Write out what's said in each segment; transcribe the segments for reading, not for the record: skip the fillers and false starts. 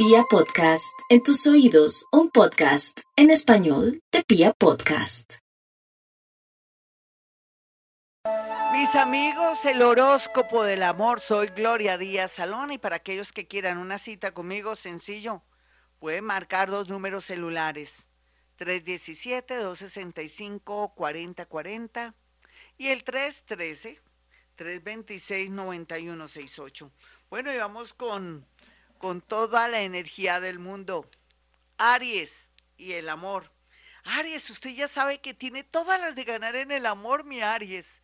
Pía Podcast, en tus oídos, un podcast en español de Pía Podcast. Mis amigos, el horóscopo del amor, soy Gloria Díaz Salón y para aquellos que quieran una cita conmigo, sencillo, pueden marcar dos números celulares, 317-265-4040 y el 313-326-9168. Bueno, y vamos con toda la energía del mundo. Aries y el amor. Aries, usted ya sabe que tiene todas las de ganar en el amor, mi Aries.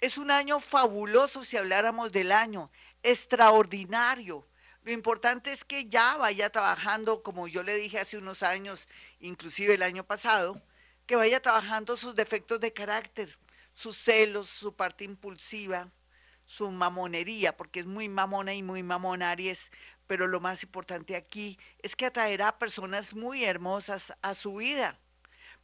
Es un año fabuloso si habláramos del año, extraordinario. Lo importante es que ya vaya trabajando, como yo le dije hace unos años, inclusive el año pasado, que vaya trabajando sus defectos de carácter, sus celos, su parte impulsiva, su mamonería, porque es muy mamona y muy mamón Aries, pero lo más importante aquí es que atraerá personas muy hermosas a su vida.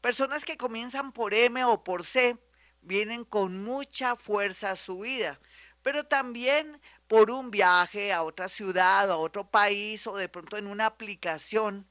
Personas que comienzan por M o por C, vienen con mucha fuerza a su vida, pero también por un viaje a otra ciudad, a otro país o de pronto en una aplicación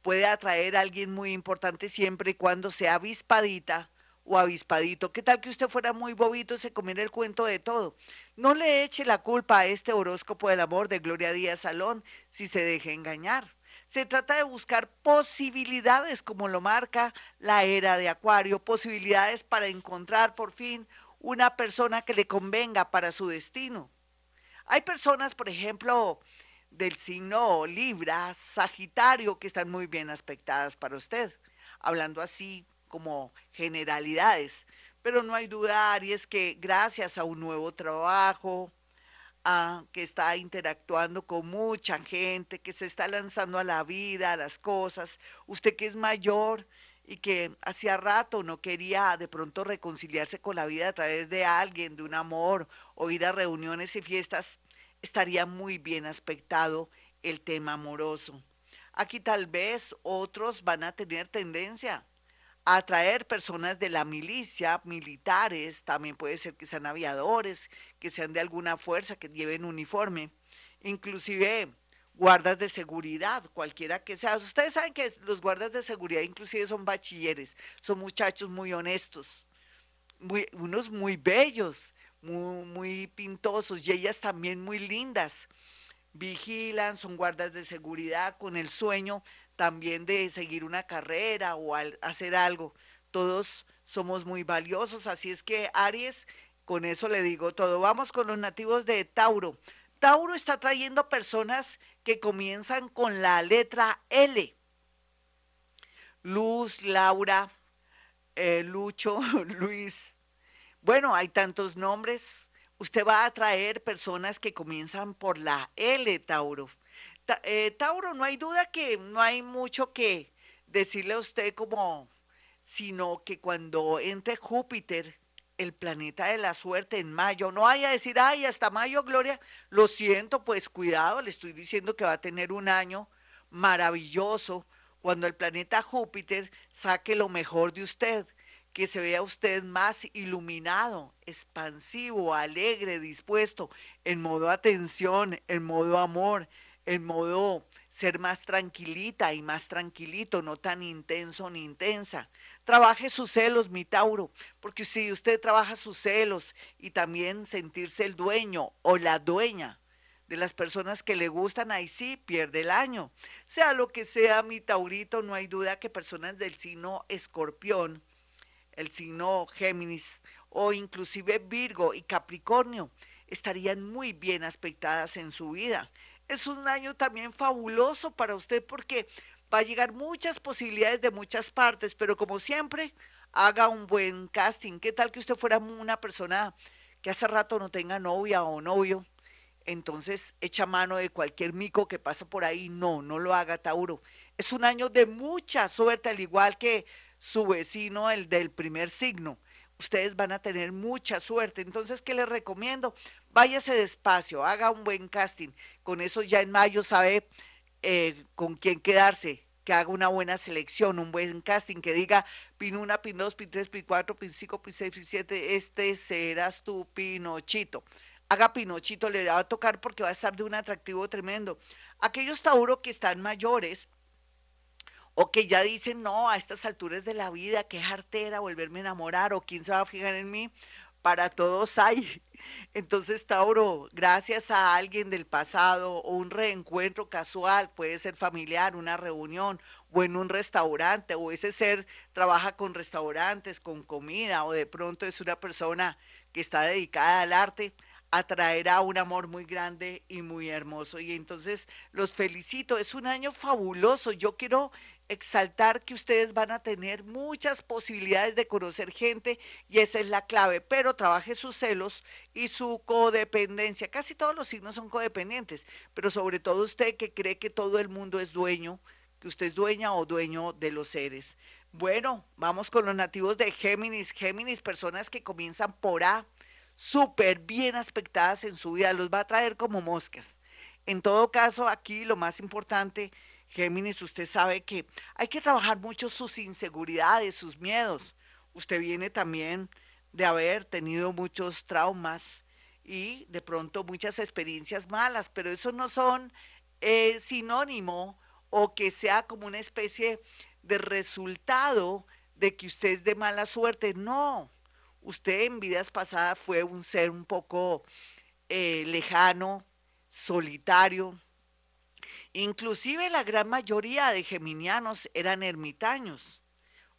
puede atraer a alguien muy importante siempre y cuando sea avispadita o avispadito. ¿Qué tal que usted fuera muy bobito y se comiera el cuento de todo? No le eche la culpa a este horóscopo del amor de Gloria Díaz Salón si se deja engañar. Se trata de buscar posibilidades, como lo marca la era de Acuario, posibilidades para encontrar por fin una persona que le convenga para su destino. Hay personas, por ejemplo, del signo Libra, Sagitario, que están muy bien aspectadas para usted, hablando así como generalidades. Pero no hay duda, Aries, que gracias a un nuevo trabajo, que está interactuando con mucha gente, que se está lanzando a la vida, a las cosas, usted que es mayor y que hacía rato no quería de pronto reconciliarse con la vida a través de alguien, de un amor o ir a reuniones y fiestas, estaría muy bien aspectado el tema amoroso. Aquí tal vez otros van a tener tendencia a atraer personas de la milicia, militares, también puede ser que sean aviadores, que sean de alguna fuerza, que lleven uniforme, inclusive guardas de seguridad, cualquiera que sea. Ustedes saben que los guardas de seguridad inclusive son bachilleres, son muchachos muy honestos, unos muy bellos, muy pintosos y ellas también muy lindas. Vigilan, son guardas de seguridad con el sueño también de seguir una carrera o hacer algo. Todos somos muy valiosos, así es que Aries, con eso le digo todo. Vamos con los nativos de Tauro. Tauro está trayendo personas que comienzan con la letra L. Luz, Laura, Lucho, Luis. Bueno, hay tantos nombres. Usted va a atraer personas que comienzan por la L, Tauro. Tauro, no hay duda que no hay mucho que decirle a usted sino que cuando entre Júpiter, el planeta de la suerte en mayo, no vaya a decir, ay, hasta mayo, Gloria, lo siento, pues cuidado, le estoy diciendo que va a tener un año maravilloso cuando el planeta Júpiter saque lo mejor de usted, que se vea usted más iluminado, expansivo, alegre, dispuesto, en modo atención, en modo amor, en modo ser más tranquilita y más tranquilito, no tan intenso ni intensa. Trabaje sus celos, mi Tauro, porque si usted trabaja sus celos y también sentirse el dueño o la dueña de las personas que le gustan, ahí sí pierde el año. Sea lo que sea, mi Taurito, no hay duda que personas del signo Escorpión, el signo Géminis o inclusive Virgo y Capricornio estarían muy bien aspectadas en su vida. Es un año también fabuloso para usted porque va a llegar muchas posibilidades de muchas partes, pero como siempre, haga un buen casting. ¿Qué tal que usted fuera una persona que hace rato no tenga novia o novio? Entonces, echa mano de cualquier mico que pasa por ahí. No, no lo haga, Tauro. Es un año de mucha suerte, al igual que su vecino, el del primer signo. Ustedes van a tener mucha suerte. Entonces, ¿qué les recomiendo? Váyase despacio, haga un buen casting. Con eso ya en mayo sabe con quién quedarse, que haga una buena selección, un buen casting, que diga pin 1, pin 2, pin 3, pin 4, pin 5, pin 6, pin 7, este serás tu Pinochito. Haga Pinochito, le va a tocar porque va a estar de un atractivo tremendo. Aquellos Tauro que están mayores o que ya dicen, no, a estas alturas de la vida, qué jartera volverme a enamorar o quién se va a fijar en mí, para todos hay. Entonces, Tauro, gracias a alguien del pasado o un reencuentro casual, puede ser familiar, una reunión o en un restaurante, o ese ser trabaja con restaurantes, con comida, o de pronto es una persona que está dedicada al arte, atraerá un amor muy grande y muy hermoso. Y entonces los felicito, es un año fabuloso. Yo quiero exaltar que ustedes van a tener muchas posibilidades de conocer gente y esa es la clave, pero trabaje sus celos y su codependencia. Casi todos los signos son codependientes, pero sobre todo usted que cree que todo el mundo es dueño, que usted es dueña o dueño de los seres. Bueno, vamos con los nativos de Géminis. Géminis, personas que comienzan por A, súper bien aspectadas en su vida, los va a traer como moscas. En todo caso, aquí lo más importante, Géminis, usted sabe que hay que trabajar mucho sus inseguridades, sus miedos. Usted viene también de haber tenido muchos traumas y de pronto muchas experiencias malas, pero eso no son sinónimo o que sea como una especie de resultado de que usted es de mala suerte, no. Usted en vidas pasadas fue un ser un poco lejano, solitario. Inclusive la gran mayoría de geminianos eran ermitaños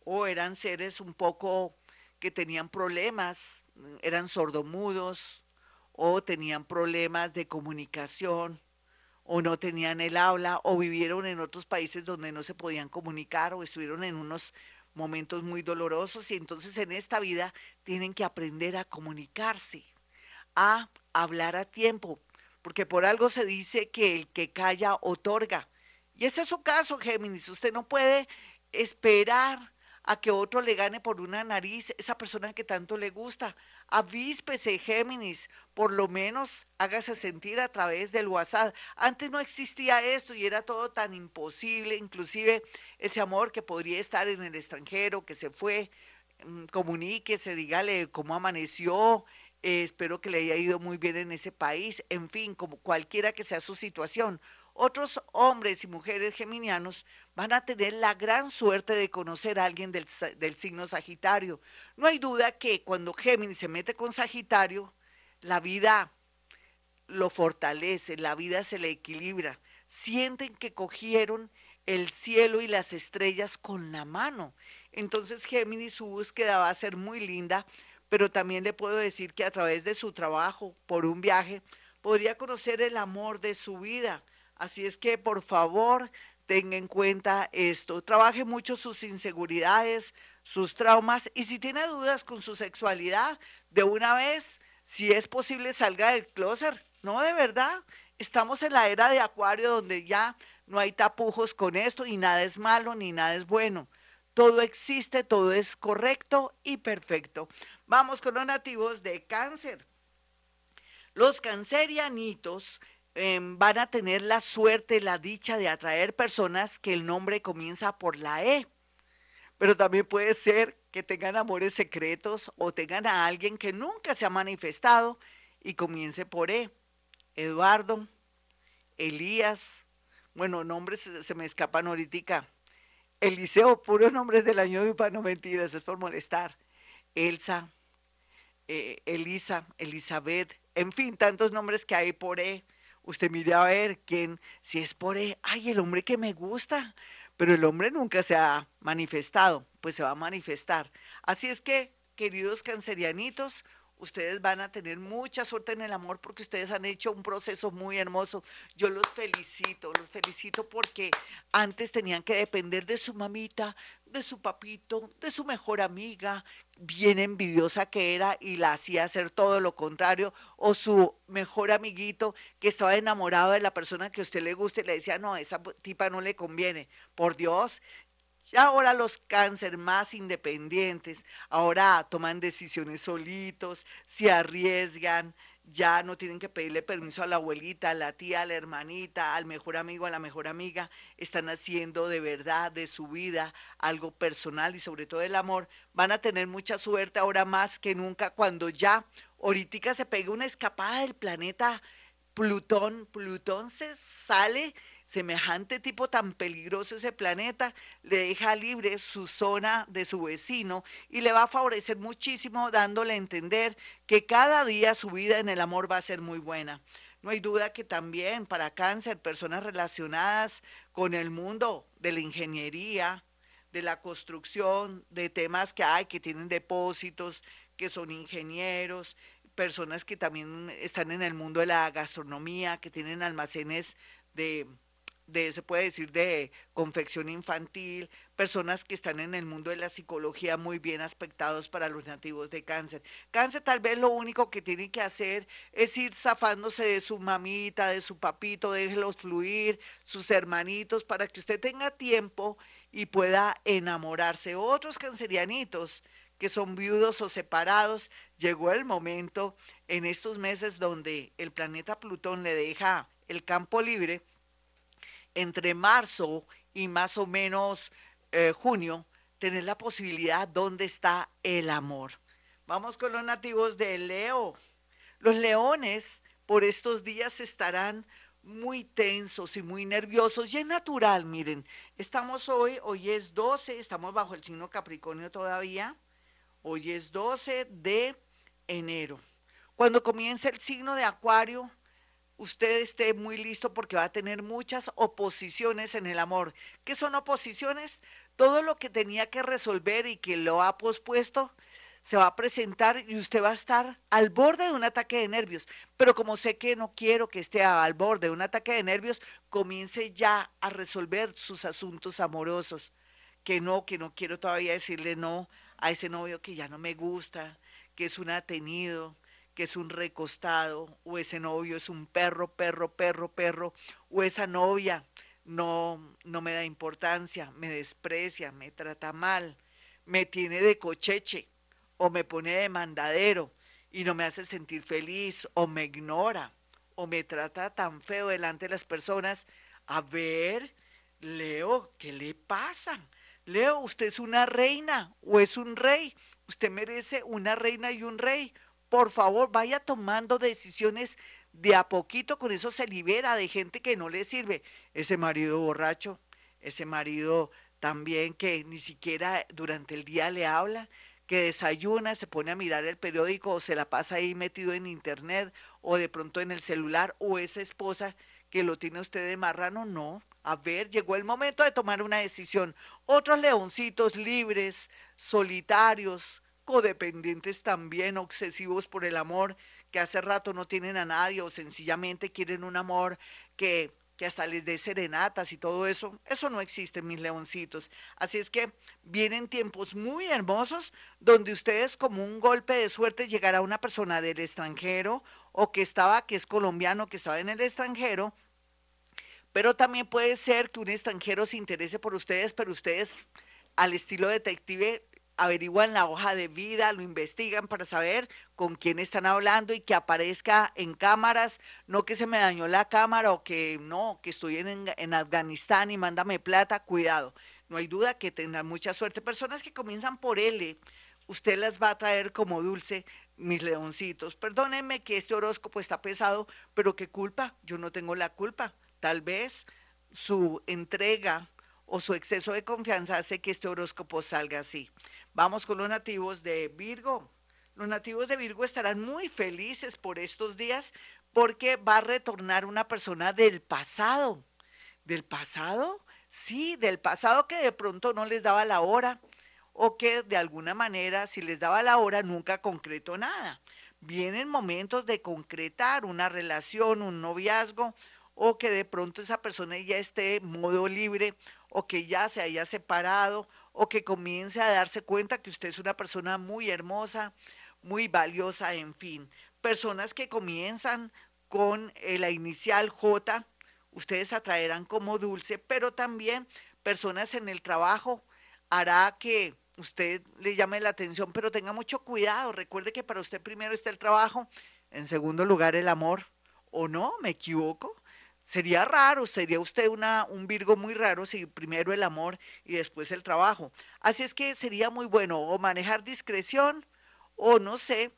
o eran seres un poco que tenían problemas, eran sordomudos o tenían problemas de comunicación o no tenían el habla o vivieron en otros países donde no se podían comunicar o estuvieron en unos momentos muy dolorosos y entonces en esta vida tienen que aprender a comunicarse, a hablar a tiempo, porque por algo se dice que el que calla otorga. Y ese es su caso, Géminis. Usted no puede esperar a que otro le gane por una nariz esa persona que tanto le gusta. Avíspese, Géminis, por lo menos hágase sentir a través del WhatsApp. Antes no existía esto y era todo tan imposible, inclusive ese amor que podría estar en el extranjero, que se fue, comuníquese, dígale cómo amaneció, espero que le haya ido muy bien en ese país, en fin, como cualquiera que sea su situación. Otros hombres y mujeres geminianos van a tener la gran suerte de conocer a alguien del signo Sagitario. No hay duda que cuando Géminis se mete con Sagitario, la vida lo fortalece, la vida se le equilibra. Sienten que cogieron el cielo y las estrellas con la mano. Entonces Géminis, su búsqueda va a ser muy linda, pero también le puedo decir que a través de su trabajo, por un viaje, podría conocer el amor de su vida. Así es que, por favor, tenga en cuenta esto. Trabaje mucho sus inseguridades, sus traumas, y si tiene dudas con su sexualidad, de una vez, si es posible, salga del clóset. No, de verdad, estamos en la era de Acuario donde ya no hay tapujos con esto y nada es malo ni nada es bueno. Todo existe, todo es correcto y perfecto. Vamos con los nativos de Cáncer. Los cancerianitos van a tener la suerte, la dicha de atraer personas que el nombre comienza por la E, pero también puede ser que tengan amores secretos o tengan a alguien que nunca se ha manifestado y comience por E. Eduardo, Elías, bueno, nombres se me escapan ahorita. Eliseo, puros nombres del año de para no mentiras, es por molestar. Elsa, Elisa, Elizabeth, en fin, tantos nombres que hay por E. Usted mire a ver quién, si es por él, ay, el hombre que me gusta, pero el hombre nunca se ha manifestado, pues se va a manifestar. Así es que, queridos cancerianitos, ustedes van a tener mucha suerte en el amor porque ustedes han hecho un proceso muy hermoso. Yo los felicito porque antes tenían que depender de su mamita, de su papito, de su mejor amiga, bien envidiosa que era y la hacía hacer todo lo contrario, o su mejor amiguito que estaba enamorado de la persona que a usted le gusta y le decía, no, esa tipa no le conviene, por Dios. Y ahora los Cáncer más independientes, ahora toman decisiones solitos, se arriesgan, ya no tienen que pedirle permiso a la abuelita, a la tía, a la hermanita, al mejor amigo, a la mejor amiga. Están haciendo de verdad de su vida algo personal y sobre todo el amor. Van a tener mucha suerte ahora más que nunca cuando ya ahorita se pegue una escapada del planeta Plutón. Plutón se sale Semejante tipo tan peligroso ese planeta le deja libre su zona de su vecino y le va a favorecer muchísimo, dándole a entender que cada día su vida en el amor va a ser muy buena. No hay duda que también para Cáncer, personas relacionadas con el mundo de la ingeniería, de la construcción, de temas que hay, que tienen depósitos, que son ingenieros, personas que también están en el mundo de la gastronomía, que tienen almacenes de se puede decir, de confección infantil, personas que están en el mundo de la psicología muy bien aspectados para los nativos de Cáncer. Cáncer tal vez lo único que tiene que hacer es ir zafándose de su mamita, de su papito, déjelos fluir, sus hermanitos, para que usted tenga tiempo y pueda enamorarse. Otros cancerianitos que son viudos o separados, llegó el momento en estos meses donde el planeta Plutón le deja el campo libre. Entre marzo y más o menos junio, tener la posibilidad donde está el amor. Vamos con los nativos de Leo. Los leones por estos días estarán muy tensos y muy nerviosos, y es natural. Miren, estamos hoy es 12, estamos bajo el signo Capricornio todavía, hoy es 12 de enero. Cuando comience el signo de Acuario, usted esté muy listo porque va a tener muchas oposiciones en el amor. ¿Qué son oposiciones? Todo lo que tenía que resolver y que lo ha pospuesto se va a presentar y usted va a estar al borde de un ataque de nervios. Pero como sé que no quiero que esté al borde de un ataque de nervios, comience ya a resolver sus asuntos amorosos. Que no quiero todavía decirle no a ese novio que ya no me gusta, que es un atenido, que es un recostado, o ese novio es un perro, o esa novia no me da importancia, me desprecia, me trata mal, me tiene de cocheche, o me pone de mandadero y no me hace sentir feliz, o me ignora, o me trata tan feo delante de las personas. A ver, Leo, ¿qué le pasa? Leo, usted es una reina o es un rey, usted merece una reina y un rey. Por favor, vaya tomando decisiones de a poquito, con eso se libera de gente que no le sirve. Ese marido borracho, ese marido también que ni siquiera durante el día le habla, que desayuna, se pone a mirar el periódico o se la pasa ahí metido en internet o de pronto en el celular, o esa esposa que lo tiene usted de marrano. No, a ver, llegó el momento de tomar una decisión. Otros leoncitos libres, solitarios, codependientes también, obsesivos por el amor, que hace rato no tienen a nadie o sencillamente quieren un amor que hasta les dé serenatas y todo eso. Eso no existe, mis leoncitos. Así es que vienen tiempos muy hermosos donde ustedes, como un golpe de suerte, llegará una persona del extranjero o que es colombiano, que estaba en el extranjero, pero también puede ser que un extranjero se interese por ustedes, pero ustedes, al estilo detective, averiguan la hoja de vida, lo investigan para saber con quién están hablando y que aparezca en cámaras, no que se me dañó la cámara o que no, que estoy en Afganistán y mándame plata. Cuidado, no hay duda que tendrán mucha suerte. Personas que comienzan por L, usted las va a traer como dulce, mis leoncitos. Perdónenme que este horóscopo está pesado, pero ¿qué culpa? Yo no tengo la culpa. Tal vez su entrega o su exceso de confianza hace que este horóscopo salga así. Vamos con los nativos de Virgo. Los nativos de Virgo estarán muy felices por estos días porque va a retornar una persona del pasado. ¿Del pasado? Sí, del pasado, que de pronto no les daba la hora o que de alguna manera, si les daba la hora, nunca concretó nada. Vienen momentos de concretar una relación, un noviazgo, o que de pronto esa persona ya esté en modo libre o que ya se haya separado, o que comience a darse cuenta que usted es una persona muy hermosa, muy valiosa, en fin. Personas que comienzan con la inicial J, ustedes atraerán como dulce, pero también personas en el trabajo hará que usted le llame la atención, pero tenga mucho cuidado. Recuerde que para usted primero está el trabajo, en segundo lugar el amor, ¿o no? ¿Me equivoco? Sería raro, sería usted un Virgo muy raro si primero el amor y después el trabajo. Así es que sería muy bueno o manejar discreción o no sé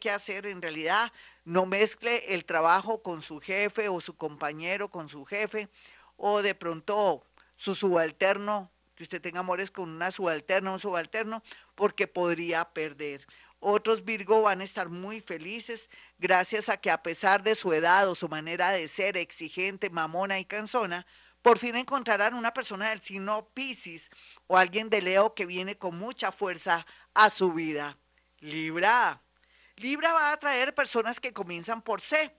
qué hacer en realidad. No mezcle el trabajo con su jefe o su compañero con su jefe, o de pronto su subalterno, que usted tenga amores con una subalterna, un subalterno, porque podría perder. Otros Virgo van a estar muy felices gracias a que a pesar de su edad o su manera de ser exigente, mamona y cansona, por fin encontrarán una persona del signo Piscis o alguien de Leo que viene con mucha fuerza a su vida. Libra. Libra va a atraer personas que comienzan por C.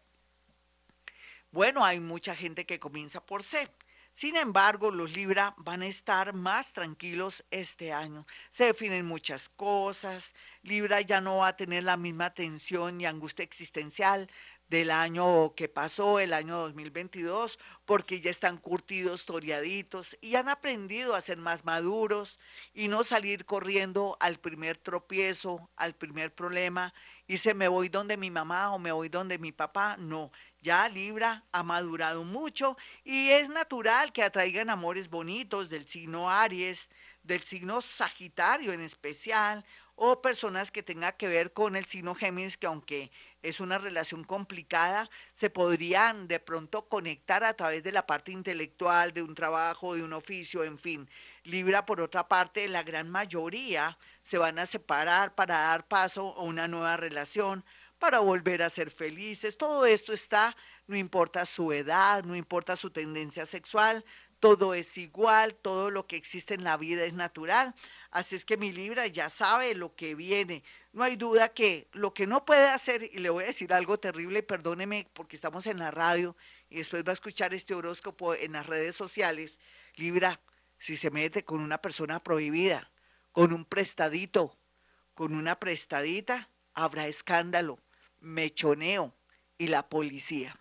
Bueno, hay mucha gente que comienza por C. Sin embargo, los Libra van a estar más tranquilos este año. Se definen muchas cosas. Libra ya no va a tener la misma tensión y angustia existencial del año que pasó, el año 2022, porque ya están curtidos, toreaditos y han aprendido a ser más maduros y no salir corriendo al primer tropiezo, al primer problema. Dice, me voy donde mi mamá o me voy donde mi papá. No, ya Libra ha madurado mucho y es natural que atraigan amores bonitos del signo Aries, del signo Sagitario en especial, o personas que tengan que ver con el signo Géminis, que aunque es una relación complicada, se podrían de pronto conectar a través de la parte intelectual, de un trabajo, de un oficio, en fin. Libra, por otra parte, la gran mayoría se van a separar para dar paso a una nueva relación, para volver a ser felices. Todo esto está, no importa su edad, no importa su tendencia sexual, todo es igual, todo lo que existe en la vida es natural. Así es que mi Libra ya sabe lo que viene. No hay duda que lo que no puede hacer, y le voy a decir algo terrible, perdóneme porque estamos en la radio y después va a escuchar este horóscopo en las redes sociales. Libra, si se mete con una persona prohibida, con un prestadito, con una prestadita, habrá escándalo, mechoneo y la policía.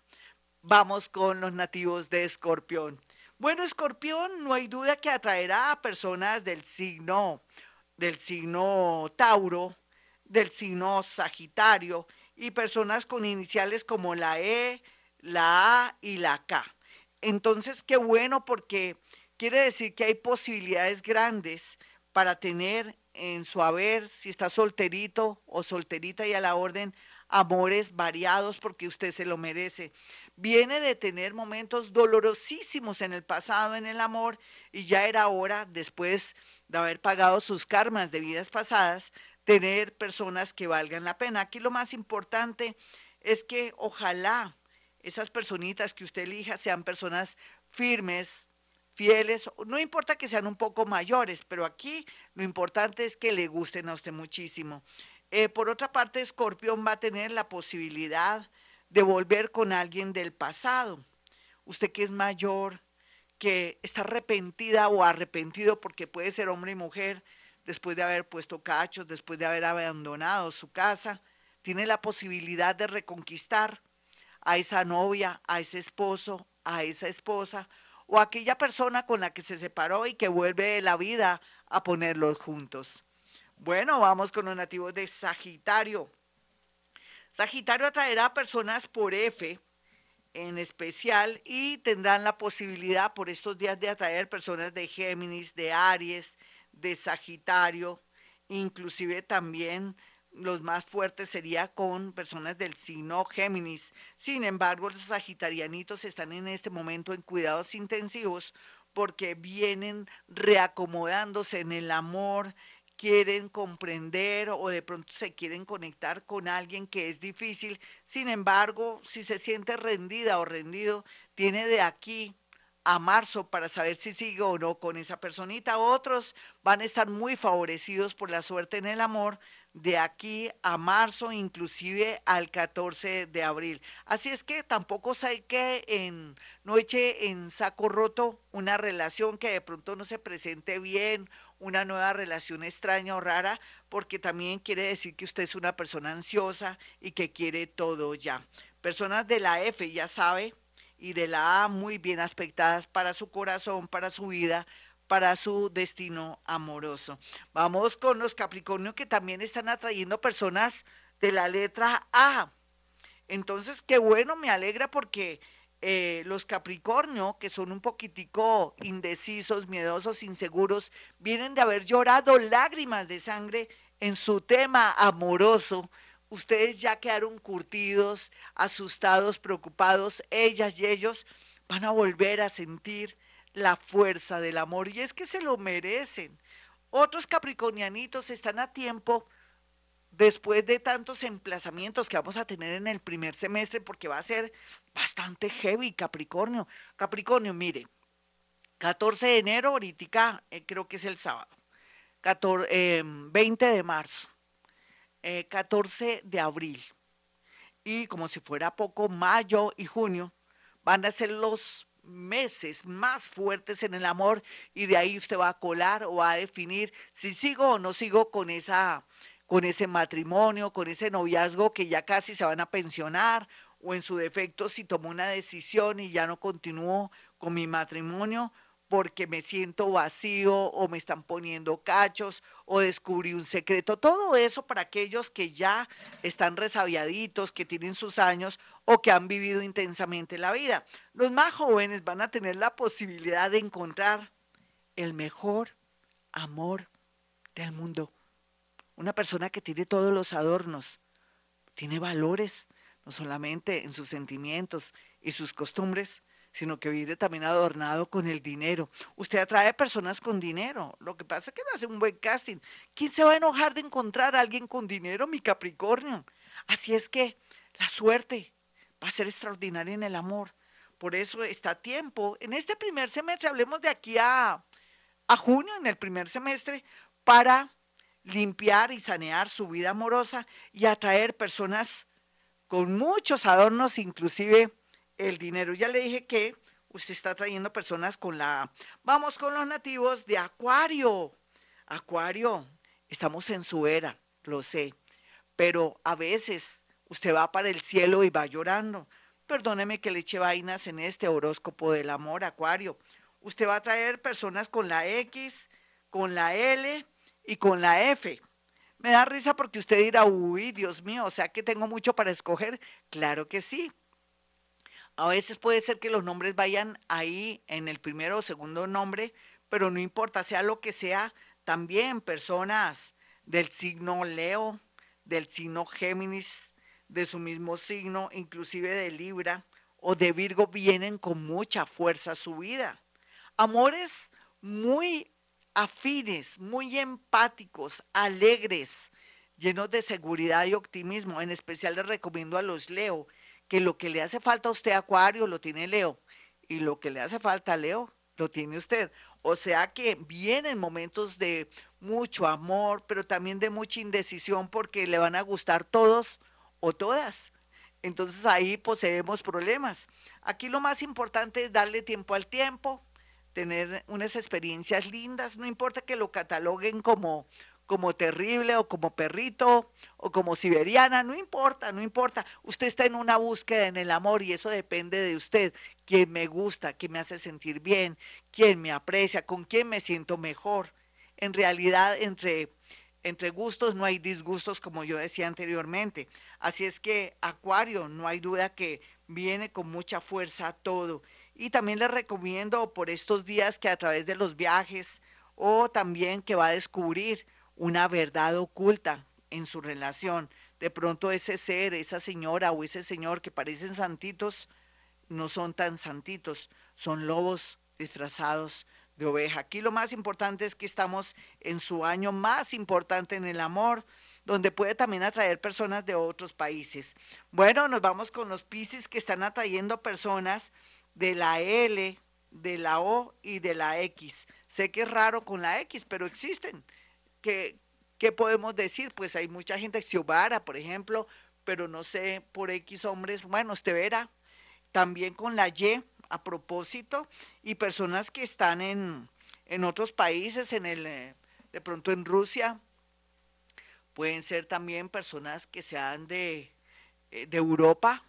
Vamos con los nativos de Escorpión. Bueno, Escorpión, no hay duda que atraerá a personas del signo Tauro, del signo Sagitario y personas con iniciales como la E, la A y la K. Entonces, qué bueno, porque quiere decir que hay posibilidades grandes para tener en su haber, si está solterito o solterita y a la orden, amores variados porque usted se lo merece. Viene de tener momentos dolorosísimos en el pasado, en el amor, y ya era hora, después de haber pagado sus karmas de vidas pasadas, tener personas que valgan la pena. Aquí lo más importante es que ojalá esas personitas que usted elija sean personas firmes, fieles, no importa que sean un poco mayores, pero aquí lo importante es que le gusten a usted muchísimo. Por otra parte, Escorpión va a tener la posibilidad de volver con alguien del pasado. Usted que es mayor, que está arrepentida o arrepentido, porque puede ser hombre y mujer, después de haber puesto cachos, después de haber abandonado su casa, tiene la posibilidad de reconquistar a esa novia, a ese esposo, a esa esposa, o aquella persona con la que se separó y que vuelve de la vida a ponerlos juntos. Bueno, vamos con los nativos de Sagitario. Sagitario atraerá personas por F en especial y tendrán la posibilidad por estos días de atraer personas de Géminis, de Aries, de Sagitario, inclusive también los más fuertes sería con personas del signo Géminis. Sin embargo, los sagitarianitos están en este momento en cuidados intensivos porque vienen reacomodándose en el amor, quieren comprender o de pronto se quieren conectar con alguien que es difícil. Sin embargo, si se siente rendida o rendido, tiene de aquí a marzo para saber si sigue o no con esa personita. Otros van a estar muy favorecidos por la suerte en el amor de aquí a marzo, inclusive al 14 de abril. Así es que tampoco se quede no eche en saco roto una relación que de pronto no se presente bien, una nueva relación extraña o rara, porque también quiere decir que usted es una persona ansiosa y que quiere todo ya. Personas de la F, ya sabe, y de la A muy bien aspectadas para su corazón, para su vida, para su destino amoroso. Vamos con los Capricornio, que también están atrayendo personas de la letra A. Entonces, qué bueno, me alegra porque los Capricornio, que son un poquitico indecisos, miedosos, inseguros, vienen de haber llorado lágrimas de sangre en su tema amoroso. Ustedes ya quedaron curtidos, asustados, preocupados, ellas y ellos, van a volver a sentir la fuerza del amor, y es que se lo merecen. Otros capricornianitos están a tiempo, después de tantos emplazamientos que vamos a tener en el primer semestre, porque va a ser bastante heavy, Capricornio. Capricornio, mire, 14 de enero, ahorita creo que es el sábado, 20 de marzo, 14 de abril, y como si fuera poco, mayo y junio van a ser los meses más fuertes en el amor, y de ahí usted va a colar o va a definir si sigo o no sigo con ese matrimonio, con ese noviazgo que ya casi se van a pensionar, o en su defecto si tomo una decisión y ya no continúo con mi matrimonio porque me siento vacío o me están poniendo cachos o descubrí un secreto. Todo eso para aquellos que ya están resabiaditos, que tienen sus años o que han vivido intensamente la vida. Los más jóvenes van a tener la posibilidad de encontrar el mejor amor del mundo. Una persona que tiene todos los adornos, tiene valores, no solamente en sus sentimientos y sus costumbres, sino que vive también adornado con el dinero. Usted atrae personas con dinero, lo que pasa es que no hace un buen casting. ¿Quién se va a enojar de encontrar a alguien con dinero, mi Capricornio? Así es que la suerte va a ser extraordinaria en el amor. Por eso está a tiempo. En este primer semestre, hablemos de aquí a junio, en el primer semestre, para limpiar y sanear su vida amorosa y atraer personas con muchos adornos, inclusive el dinero. Ya le dije que usted está atrayendo personas con la... Vamos con los nativos de Acuario. Acuario, estamos en su era, lo sé, pero a veces usted va para el cielo y va llorando. Perdóneme que le eche vainas en este horóscopo del amor, Acuario. Usted va a atraer personas con la X, con la L y con la F. Me da risa porque usted dirá, uy, Dios mío, o sea que tengo mucho para escoger. Claro que sí. A veces puede ser que los nombres vayan ahí en el primero o segundo nombre, pero no importa, sea lo que sea, también personas del signo Leo, del signo Géminis, de su mismo signo, inclusive de Libra o de Virgo, vienen con mucha fuerza a su vida. Amores muy afines, muy empáticos, alegres, llenos de seguridad y optimismo. En especial les recomiendo a los Leo, que lo que le hace falta a usted, Acuario, lo tiene Leo, y lo que le hace falta a Leo, lo tiene usted. O sea que vienen momentos de mucho amor, pero también de mucha indecisión, porque le van a gustar todos o todas. Entonces ahí poseemos problemas. Aquí lo más importante es darle tiempo al tiempo, tener unas experiencias lindas, no importa que lo cataloguen como terrible o como perrito o como siberiana, no importa, no importa. Usted está en una búsqueda en el amor y eso depende de usted. ¿Quién me gusta? ¿Quién me hace sentir bien? ¿Quién me aprecia? ¿Con quién me siento mejor? En realidad, entre gustos no hay disgustos, como yo decía anteriormente. Así es que, Acuario, no hay duda que viene con mucha fuerza todo. Y también les recomiendo por estos días que a través de los viajes o también que va a descubrir una verdad oculta en su relación. De pronto ese ser, esa señora o ese señor que parecen santitos, no son tan santitos, son lobos disfrazados de oveja. Aquí lo más importante es que estamos en su año más importante en el amor, donde puede también atraer personas de otros países. Bueno, nos vamos con los Piscis, que están atrayendo personas de la L, de la O y de la X. Sé que es raro con la X, pero existen. ¿Qué podemos decir? Pues hay mucha gente, Xiobara, por ejemplo, pero no sé, por X hombres, bueno, usted verá. También con la Y, a propósito, y personas que están en otros países, de pronto en Rusia, pueden ser también personas que sean de Europa,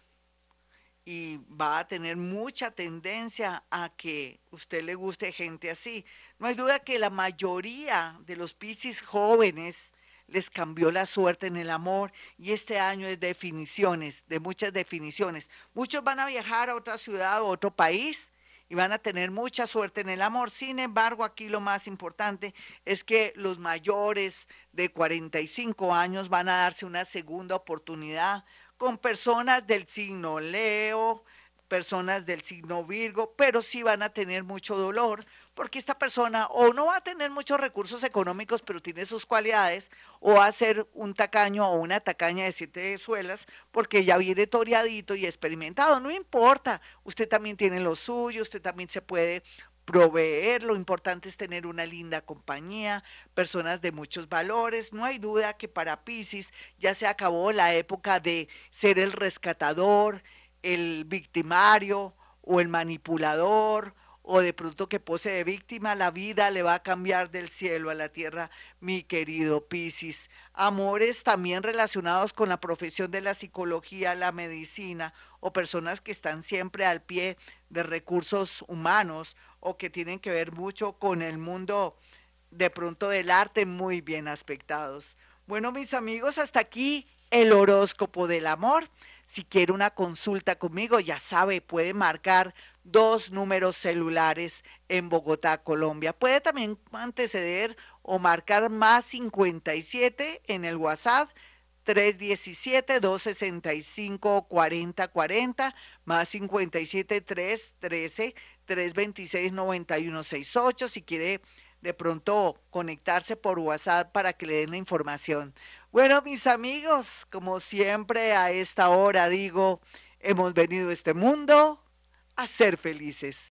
y va a tener mucha tendencia a que usted le guste gente así. No hay duda que la mayoría de los Piscis jóvenes les cambió la suerte en el amor, y este año es definiciones, de muchas definiciones. Muchos van a viajar a otra ciudad o otro país y van a tener mucha suerte en el amor. Sin embargo, aquí lo más importante es que los mayores de 45 años van a darse una segunda oportunidad con personas del signo Leo, personas del signo Virgo, pero sí van a tener mucho dolor, porque esta persona o no va a tener muchos recursos económicos, pero tiene sus cualidades, o va a ser un tacaño o una tacaña de 7 suelas, porque ya viene toreadito y experimentado. No importa, usted también tiene lo suyo, usted también se puede proveer, lo importante es tener una linda compañía, personas de muchos valores. No hay duda que para Piscis ya se acabó la época de ser el rescatador, el victimario o el manipulador, o de pronto que posee de víctima. La vida le va a cambiar del cielo a la tierra, mi querido Piscis. Amores también relacionados con la profesión de la psicología, la medicina, o personas que están siempre al pie de recursos humanos, o que tienen que ver mucho con el mundo de pronto del arte, muy bien aspectados. Bueno, mis amigos, hasta aquí el horóscopo del amor. Si quiere una consulta conmigo, ya sabe, puede marcar 2 números celulares en Bogotá, Colombia. Puede también anteceder o marcar más 57 en el WhatsApp, 317-265-4040, más 57-313-326-9168. Si quiere de pronto conectarse por WhatsApp para que le den la información. Bueno, mis amigos, como siempre a esta hora digo, hemos venido a este mundo a ser felices.